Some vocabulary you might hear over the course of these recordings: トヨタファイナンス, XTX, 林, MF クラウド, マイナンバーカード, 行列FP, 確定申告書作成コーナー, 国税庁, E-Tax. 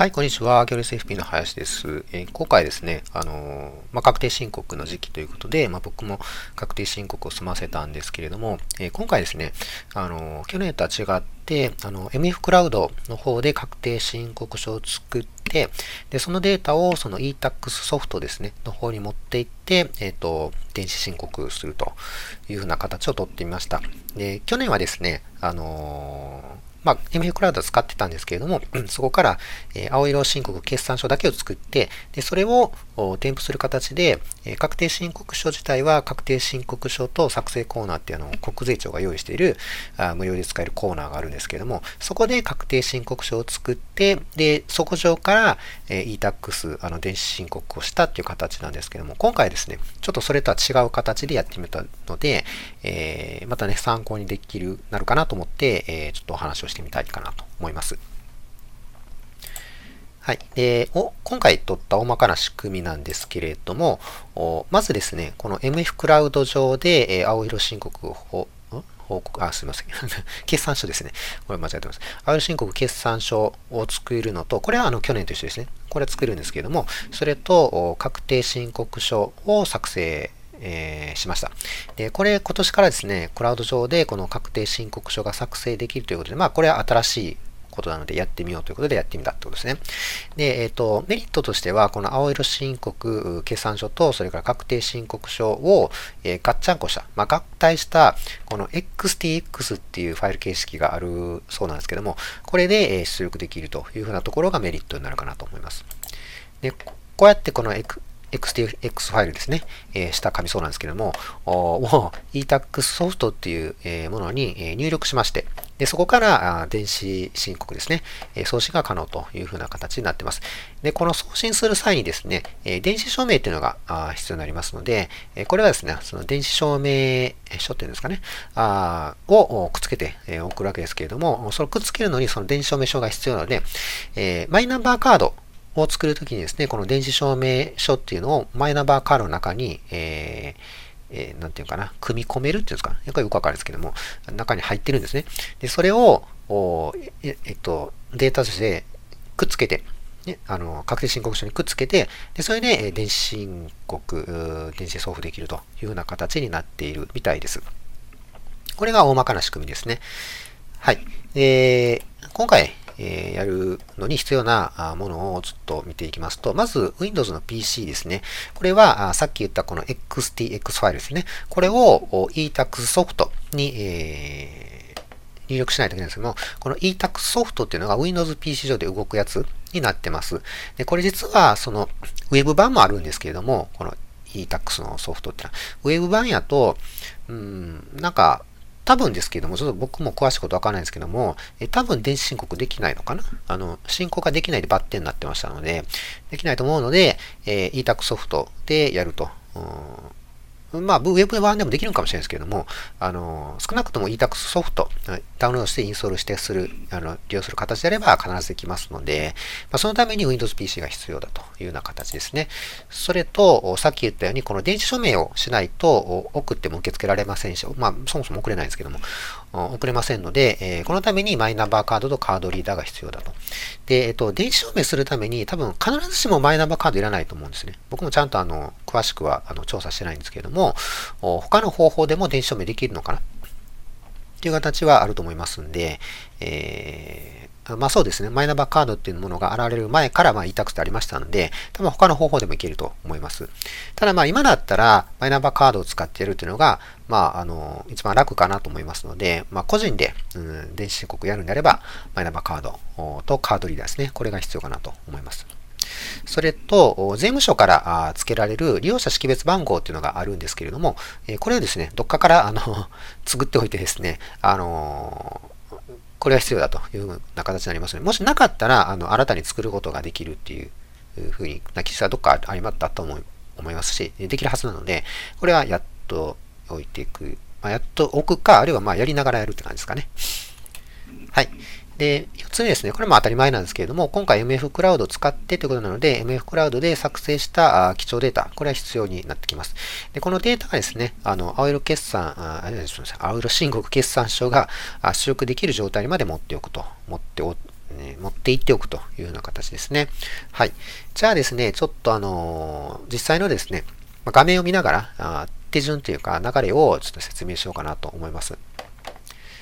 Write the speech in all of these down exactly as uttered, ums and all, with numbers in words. はい、こんにちは。行列 エフピー の林です。えー、今回ですね、あのーまあ、確定申告の時期ということで、まあ、僕も確定申告を済ませたんですけれども、えー、今回ですね、あのー、去年とは違って、あのー、エムエフ クラウドの方で確定申告書を作って、でそのデータをその イータックス ソフトですね、の方に持っていって、えっと、電子申告するというふうな形をとってみました。で、去年はですね、あのー、まあ、エムエフ クラウド使ってたんですけれども、そこから、えー、青色申告決算書だけを作って、でそれを添付する形で、えー、確定申告書自体は確定申告書と作成コーナーっていうのを国税庁が用意しているあ無料で使えるコーナーがあるんですけれども、そこで確定申告書を作って、でそこ上から、えー、イータックス、あの電子申告をしたっていう形なんですけれども、今回ですね、ちょっとそれとは違う形でやってみたので、えー、またね、参考にできる、なるかなと思って、えー、ちょっとお話をしてみたいかなと思います。はい。で、お、今回取った大まかな仕組みなんですけれども、まずですね、この エムエフ クラウド上で、えー、青色申告を報告、あ、すいません。決算書ですね。これ間違えてます。青色申告決算書を作るのと、これはあの去年と一緒ですね。これは作るんですけれども、それと確定申告書を作成えー、しました。で、これ今年からですね、クラウド上でこの確定申告書が作成できるということで、まあこれは新しいことなのでやってみようということでやってみたってことですね。で、えっと、メリットとしては、この青色申告決算書と、それから確定申告書を、えー、ガッチャンコした、まあ、合体した、この エックスティーエックス っていうファイル形式があるそうなんですけども、これで出力できるというふうなところがメリットになるかなと思います。で、こうやってこの エックスティーエックス ファイルですね、えー、下紙そうなんですけども、もう イータックス ソフトっていう、えー、ものに、えー、入力しまして、でそこからあ電子申告ですね、えー、送信が可能というふうな形になっています。で、この送信する際にですね、えー、電子証明っていうのがあ必要になりますので、えー、これはですね、その電子証明書っていうんですかね、あをくっつけて、えー、送るわけですけれども、それをくっつけるのにその電子証明書が必要なので、えー、マイナンバーカード、を作るときにですね、この電子証明書っていうのをマイナンバーカードの中に、えーえー、なんていうかな、組み込めるっていうんですか、よくわかるんですけども、中に入ってるんですね。で、それを、おええっと、データとしてくっつけて、ね、あの確定申告書にくっつけて、でそれで電子申告、電子送付できるというような形になっているみたいです。これが大まかな仕組みですね。はい。えー、今回、えー、やるのに必要なものをちょっと見ていきますと、まず Windows の ピーシー ですね。これはさっき言ったこの エックスティーエックス ファイルですね。これを イータックス ソフトに、えー、入力しないといけないんですけども、この イータックス ソフトっていうのが Windows ピーシー 上で動くやつになってます。で、これ実はその Web 版もあるんですけれども、この イータックス のソフトってのは Web 版やと、うーん、なんか多分ですけども、ちょっと僕も詳しいことわからないんですけども、え多分電子申告できないのかなあの、申告ができないでバッテンになってましたので、できないと思うので、えー、イータックス ソフトでやると。うん、まあ、ウェブ版でもできるかもしれないですけども、あのー、少なくとも イータックス ソフト、ダウンロードしてインストールしてする、あの利用する形であれば必ずできますので、まあ、そのために Windows ピーシー が必要だというような形ですね。それと、さっき言ったように、この電子署名をしないと送っても受け付けられませんし、まあ、そもそも送れないんですけども、送れませんので、えー、このためにマイナンバーカードとカードリーダーが必要だと。で、えっと、電子証明するために多分必ずしもマイナンバーカードいらないと思うんですね。僕もちゃんとあの、詳しくはあの調査してないんですけれども、他の方法でも電子証明できるのかなっていう形はあると思いますんで、えー、まあそうですね、マイナンバーカードっていうものが現れる前からまあイータックスでありましたので、多分他の方法でもいけると思います。ただまあ今だったらマイナンバーカードを使ってやるっていうのが、まあ、あの、一番楽かなと思いますので、まあ、個人で、うん、電子申告やるんであれば、マイナンバーカードとカードリーダーですね。これが必要かなと思います。それと、税務署から付けられる利用者識別番号っていうのがあるんですけれども、これをですね、どっかから、あの、作っておいてですね、あの、これが必要だというような形になりますので、もしなかったら、あの、新たに作ることができるっていうふうな記述はどっかありまったと思い、思いますし、できるはずなので、これはやっと置いていく、まあ、やっと置くか、あるいはまあやりながらやるって感じですかね。はい。で、よっつめですね。これも当たり前なんですけれども、今回 エムエフ クラウドを使ってということなので、エムエフ クラウドで作成した基調データ、これは必要になってきます。で、このデータがですね、あの、青色決算、あ青色申告決算書が出力できる状態にまで持っておくと、持っておね、持っていっておくというような形ですね。はい。じゃあですね、ちょっとあのー、実際のですね、画面を見ながら、あ手順というか流れをちょっと説明しようかなと思います。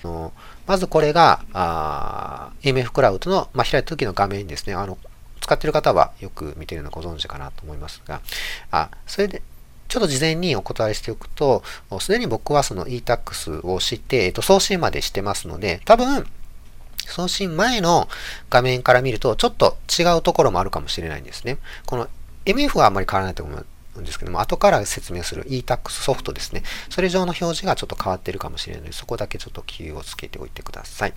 あのまずこれが、エムエフ クラウドの、まあ、開いた時の画面ですね。あの使っている方はよく見ているのをご存知かなと思いますが、あそれで、ちょっと事前にお答えしておくと、すでに僕はその イータックス をして、えっと、送信までしてますので、多分、送信前の画面から見ると、ちょっと違うところもあるかもしれないんですね。この エムエフ はあんまり変わらないと思うんですけども、後から説明する イータックス ソフトですね。それ上の表示がちょっと変わってるかもしれないので、そこだけちょっと気をつけておいてください。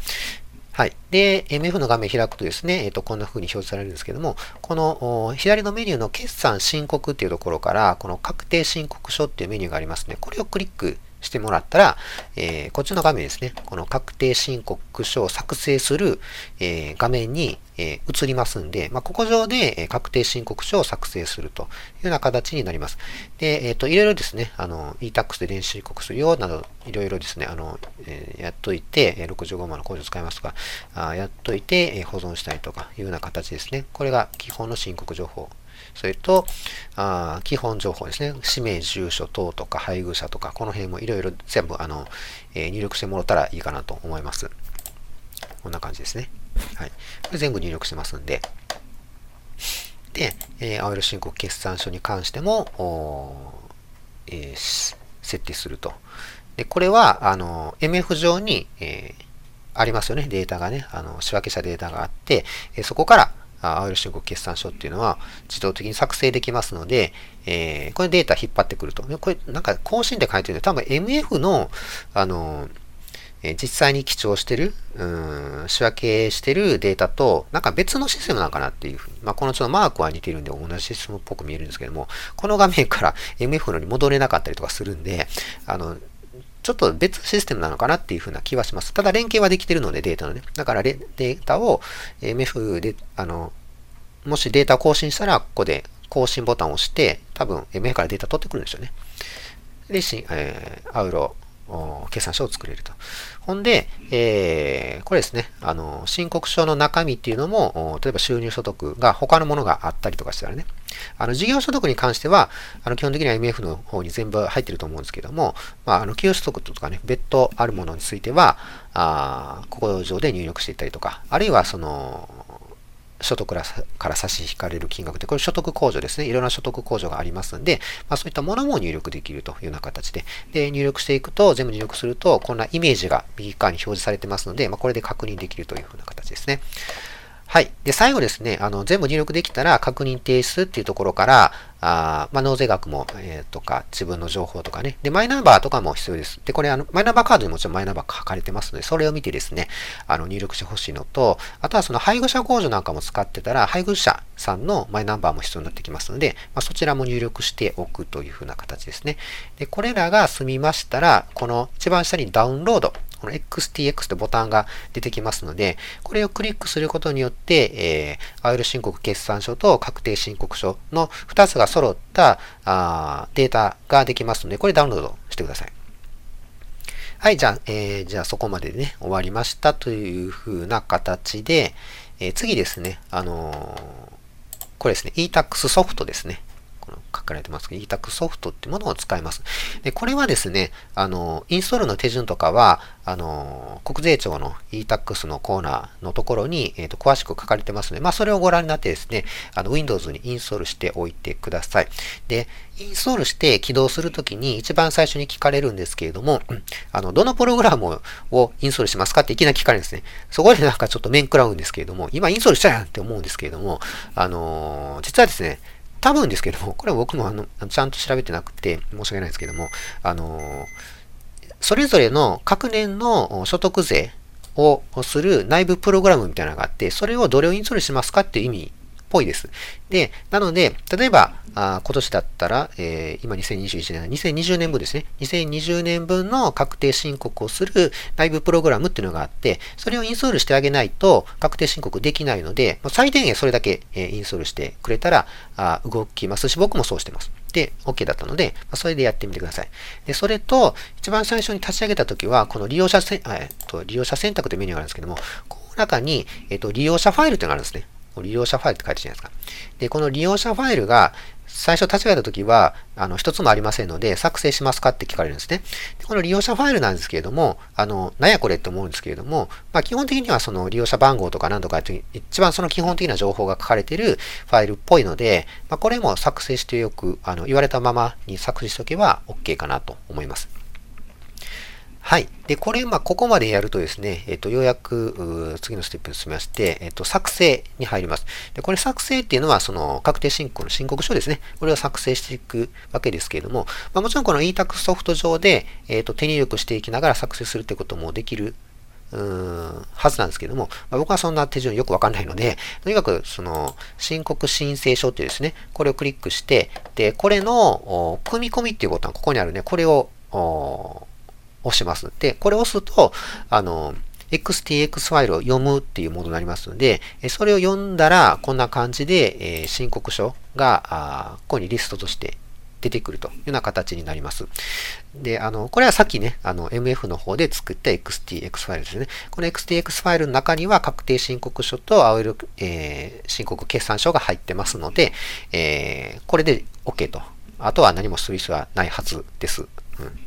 はい。で、エムエフ の画面開くとですね、えっと、こんな風に表示されるんですけども、この左のメニューの決算申告っていうところから、この確定申告書っていうメニューがありますね。これをクリックしてもらったら、えー、こっちの画面ですね、この確定申告書を作成する、えー、画面に、えー、移りますんで、まあ、ここ上で確定申告書を作成するというような形になります。で、えっと、いろいろですね、あの、イータックス で電子申告するよ、など、いろいろですね、あの、えー、やっといて、ろくじゅうごまんの控除使いますとか、あやっといて、えー、保存したりとかいうような形ですね。これが基本の申告情報。それと、あ基本情報ですね。氏名、住所等とか配偶者とか、この辺もいろいろ全部あの、えー、入力してもらったらいいかなと思います。こんな感じですね。はい。これ全部入力してますんで。で、えー、青色申告決算書に関しても、えー、設定すると。で、これは、あの、エムエフ 上に、えー、ありますよね。データがね、あの仕分けしたデータがあって、えー、そこから、青色申告決算書っていうのは自動的に作成できますので、えー、これデータ引っ張ってくると。これなんか更新で書いてるんで、多分 エムエフ の、あのーえー、実際に記帳してる、うーん、仕分けしてるデータと、なんか別のシステムなんかなっていうふうに。まあ、このちょっとマークは似てるんで同じシステムっぽく見えるんですけども、この画面から エムエフ のに戻れなかったりとかするんで、あの、ちょっと別システムなのかなっていうふうな気はします。ただ連携はできてるのでデータのね。だからデータを エムエフ で、あの、もしデータを更新したら、ここで更新ボタンを押して、多分 エムエフ からデータ取ってくるんですよね。で、しえー、アウロ決算書を作れると。ほんで、えー、これですね、あの、申告書の中身っていうのも、例えば収入所得が他のものがあったりとかしたらね、あの、事業所得に関しては、あの、基本的には エムエフ の方に全部入ってると思うんですけども、まあ、あの、給与所得とかね、別途あるものについては、あここ上で入力していったりとか、あるいはその、所得から差し引かれる金額で、これ所得控除ですね。いろんな所得控除がありますんで、まあ、そういったものも入力できるというような形で。で、入力していくと、全部入力すると、こんなイメージが右側に表示されてますので、まあ、これで確認できるというふうな形ですね。はい。で、最後ですね、あの、全部入力できたら、確認提出っていうところから、あまあ、納税額も、えー、とか、自分の情報とかね。で、マイナンバーとかも必要です。で、これ、あの、マイナンバーカードにもちろんマイナンバー書かれてますので、それを見てですね、あの、入力してほしいのと、あとはその配偶者控除なんかも使ってたら、配偶者さんのマイナンバーも必要になってきますので、まあ、そちらも入力しておくというふうな形ですね。で、これらが済みましたら、この一番下にダウンロード。この エックスティーエックス というボタンが出てきますので、これをクリックすることによって、えー、青色申告決算書と確定申告書のふたつが揃ったあーデータができますので、これダウンロードしてください。はい、じゃあ、えー、じゃあそこまでね、終わりましたというふうな形で、えー、次ですね、あのー、これですね、イータックス ソフトですね。書かれてますけど、イータックス ソフトっていうものを使います。で、これはですね、あの、インストールの手順とかは、あの、国税庁の イータックス のコーナーのところに、えっと、詳しく書かれてますので、まあ、それをご覧になってですね、あの、ウィンドウズ にインストールしておいてください。で、インストールして起動するときに一番最初に聞かれるんですけれども、あの、どのプログラムをインストールしますかっていきなり聞かれるんですね。そこでなんかちょっと面食らうんですけれども、今インストールしたやんって思うんですけれども、あの、実はですね、多分ですけども、これ僕もあのちゃんと調べてなくて申し訳ないですけども、あの、それぞれの各年の所得税をする内部プログラムみたいなのがあって、それをどれをインストールしますかっていう意味っぽいです。で、なので、例えば、あ今年だったら、えー、今にせんにじゅういちねん、にせんにじゅうねんぶんですね。にせんにじゅうねんぶんの確定申告をする内部プログラムっていうのがあって、それをインストールしてあげないと確定申告できないので、最低限それだけインストールしてくれたらあ動きますし、僕もそうしてます。で、OK だったので、それでやってみてください。で、それと、一番最初に立ち上げたときは、この利用者せ、えっと、利用者選択というメニューがあるんですけども、こ中に、えっと、利用者ファイルってのがあるんですね。利用者ファイルって書いてるじゃないですか。で、この利用者ファイルが、最初立ち上げたときは、あの、一つもありませんので、作成しますかって聞かれるんですね。で、この利用者ファイルなんですけれども、あの、なんやこれって思うんですけれども、まあ、基本的にはその利用者番号とか何とか、一番その基本的な情報が書かれているファイルっぽいので、まあ、これも作成してよく、あの、言われたままに作成しておけば OK かなと思います。はい。で、これ、まあ、ここまでやるとですね、えっと、ようやく、次のステップに進みまして、えっと、作成に入ります。で、これ作成っていうのは、その、確定申告の申告書ですね。これを作成していくわけですけれども、まあ、もちろんこの E-Tax ソフト上で、えっと、手入力していきながら作成するってこともできる、うーん、はずなんですけれども、まあ、僕はそんな手順よくわかんないので、とにかく、その、申告申請書っていうですね、これをクリックして、で、これの、組み込みっていうボタン、ここにあるね、これを、押します。で、これを押すと、あの、エックスティーエックス ファイルを読むっていうモードになりますので、それを読んだら、こんな感じで、えー、申告書が、ここにリストとして出てくるというような形になります。で、あの、これはさっきね、あの、エムエフ の方で作った エックスティーエックス ファイルですね。この エックスティーエックス ファイルの中には確定申告書と青色、えー、申告決算書が入ってますので、えー、これで OK と。あとは何もする必要はないはずです。うん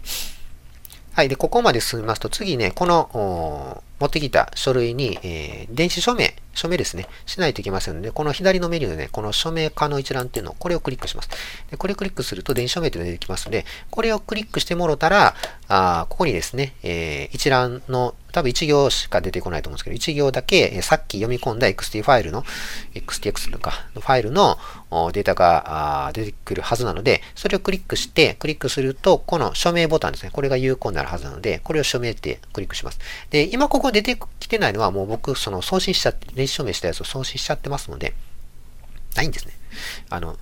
はい。で、ここまで進みますと、次ね、この、持ってきた書類に、えー、電子署名、署名ですね、しないといけませんので、この左のメニューでね、この署名可能一覧っていうのを、これをクリックします。で、これをクリックすると、電子署名っていうのが出てきますので、これをクリックしてもろたら、あここにですね、えー、一覧の、多分いち行しか出てこないと思うんですけど、いち行だけ、えー、さっき読み込んだ エックスティー ファイルの、エックスティーエックス のか、ファイルのデータが出てくるはずなので、それをクリックして、クリックすると、この署名ボタンですね、これが有効になるはずなので、これを署名ってクリックします。で、今ここ出てきてないのはもう僕、その送信しちゃって、電子署名したやつを送信しちゃってますので、ないんですね。あの、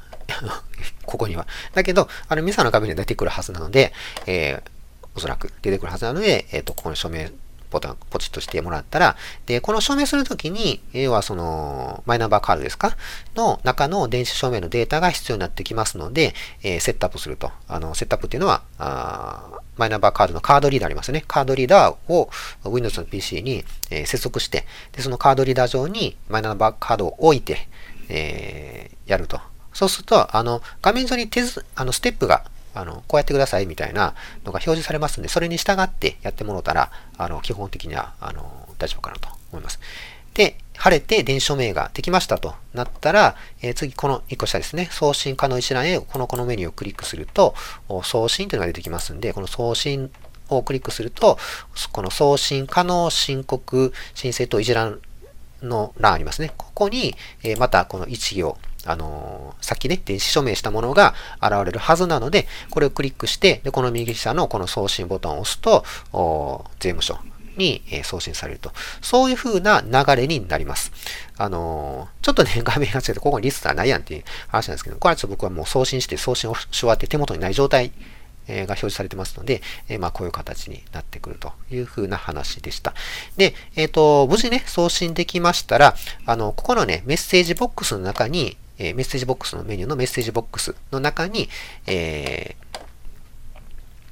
ここには。だけど、あの、ミサの画面に出てくるはずなので、えー、おそらく出てくるはずなので、えっと、ここの署名ボタン、ポチッとしてもらったら、で、この署名するときに、要はその、マイナンバーカードですかの中の電子署名のデータが必要になってきますので、えー、セットアップすると。あの、セットアップっていうのは、あマイナンバーカードのカードリーダーありますよね。カードリーダーを Windows の ピーシー に、えー、接続して、で、そのカードリーダー上にマイナンバーカードを置いて、えー、やると。そうすると、あの、画面上に手ず、あの、ステップが、あの、こうやってくださいみたいなのが表示されますんで、それに従ってやってもらったら、あの、基本的には、あの、大丈夫かなと思います。で、晴れて電子署名ができましたとなったら、えー、次、このいっこ下ですね、送信可能一覧へ、この、このメニューをクリックすると、送信というのが出てきますんで、この送信をクリックすると、この送信可能申告申請と一覧の欄ありますね。ここに、えー、またこのいち行、あのー、さっきね、電子署名したものが現れるはずなので、これをクリックして、で、この右下のこの送信ボタンを押すと、税務署に送信されると。そういう風な流れになります。あのー、ちょっとね、画面がついて、ここにリストはないやんっていう話なんですけど、これはちょっと僕はもう送信して、送信をし終わって手元にない状態が表示されてますので、えー、まあ、こういう形になってくるという風な話でした。で、えっと、無事ね、送信できましたら、あの、ここのね、メッセージボックスの中に、えー、メッセージボックスのメニューのメッセージボックスの中に、えー、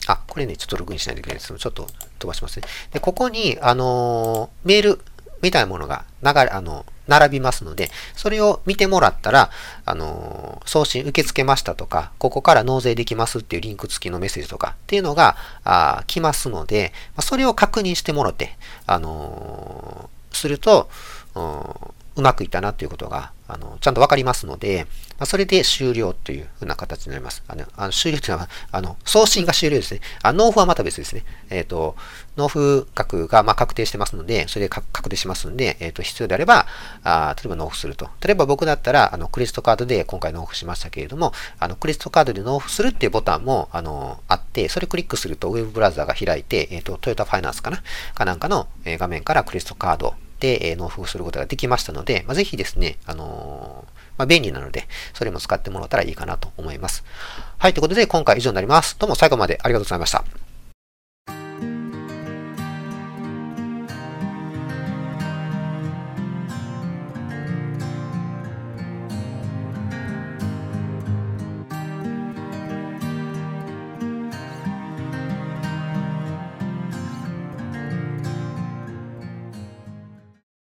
あ、これね、ちょっとログインしないといけないんですけど、ちょっと飛ばしますね。で、ここに、あのー、メールみたいなものが流れ、あの、並びますので、それを見てもらったら、あのー、送信受け付けましたとか、ここから納税できますっていうリンク付きのメッセージとかっていうのが、あ来ますので、それを確認してもらって、あのー、すると、うんうまくいったなということが、あの、ちゃんとわかりますので、まあ、それで終了というふうな形になります。あの、あの終了というのは、あの、送信が終了ですね。あ、納付はまた別ですね。えっと、納付額が、まあ、確定してますので、それで確定しますので、えっと、必要であれば、あ例えば納付すると。例えば僕だったら、あの、クレジットカードで今回納付しましたけれども、あの、クレジットカードで納付するっていうボタンも、あの、あって、それクリックすると、ウェブブラウザが開いて、えっと、トヨタファイナンスかなかなんかの画面からクレジットカード、で、納付することができましたので、まあ、ぜひですね、あのー、まあ、便利なので、それも使ってもらったらいいかなと思います。はい、ということで、今回以上になります。どうも最後までありがとうございました。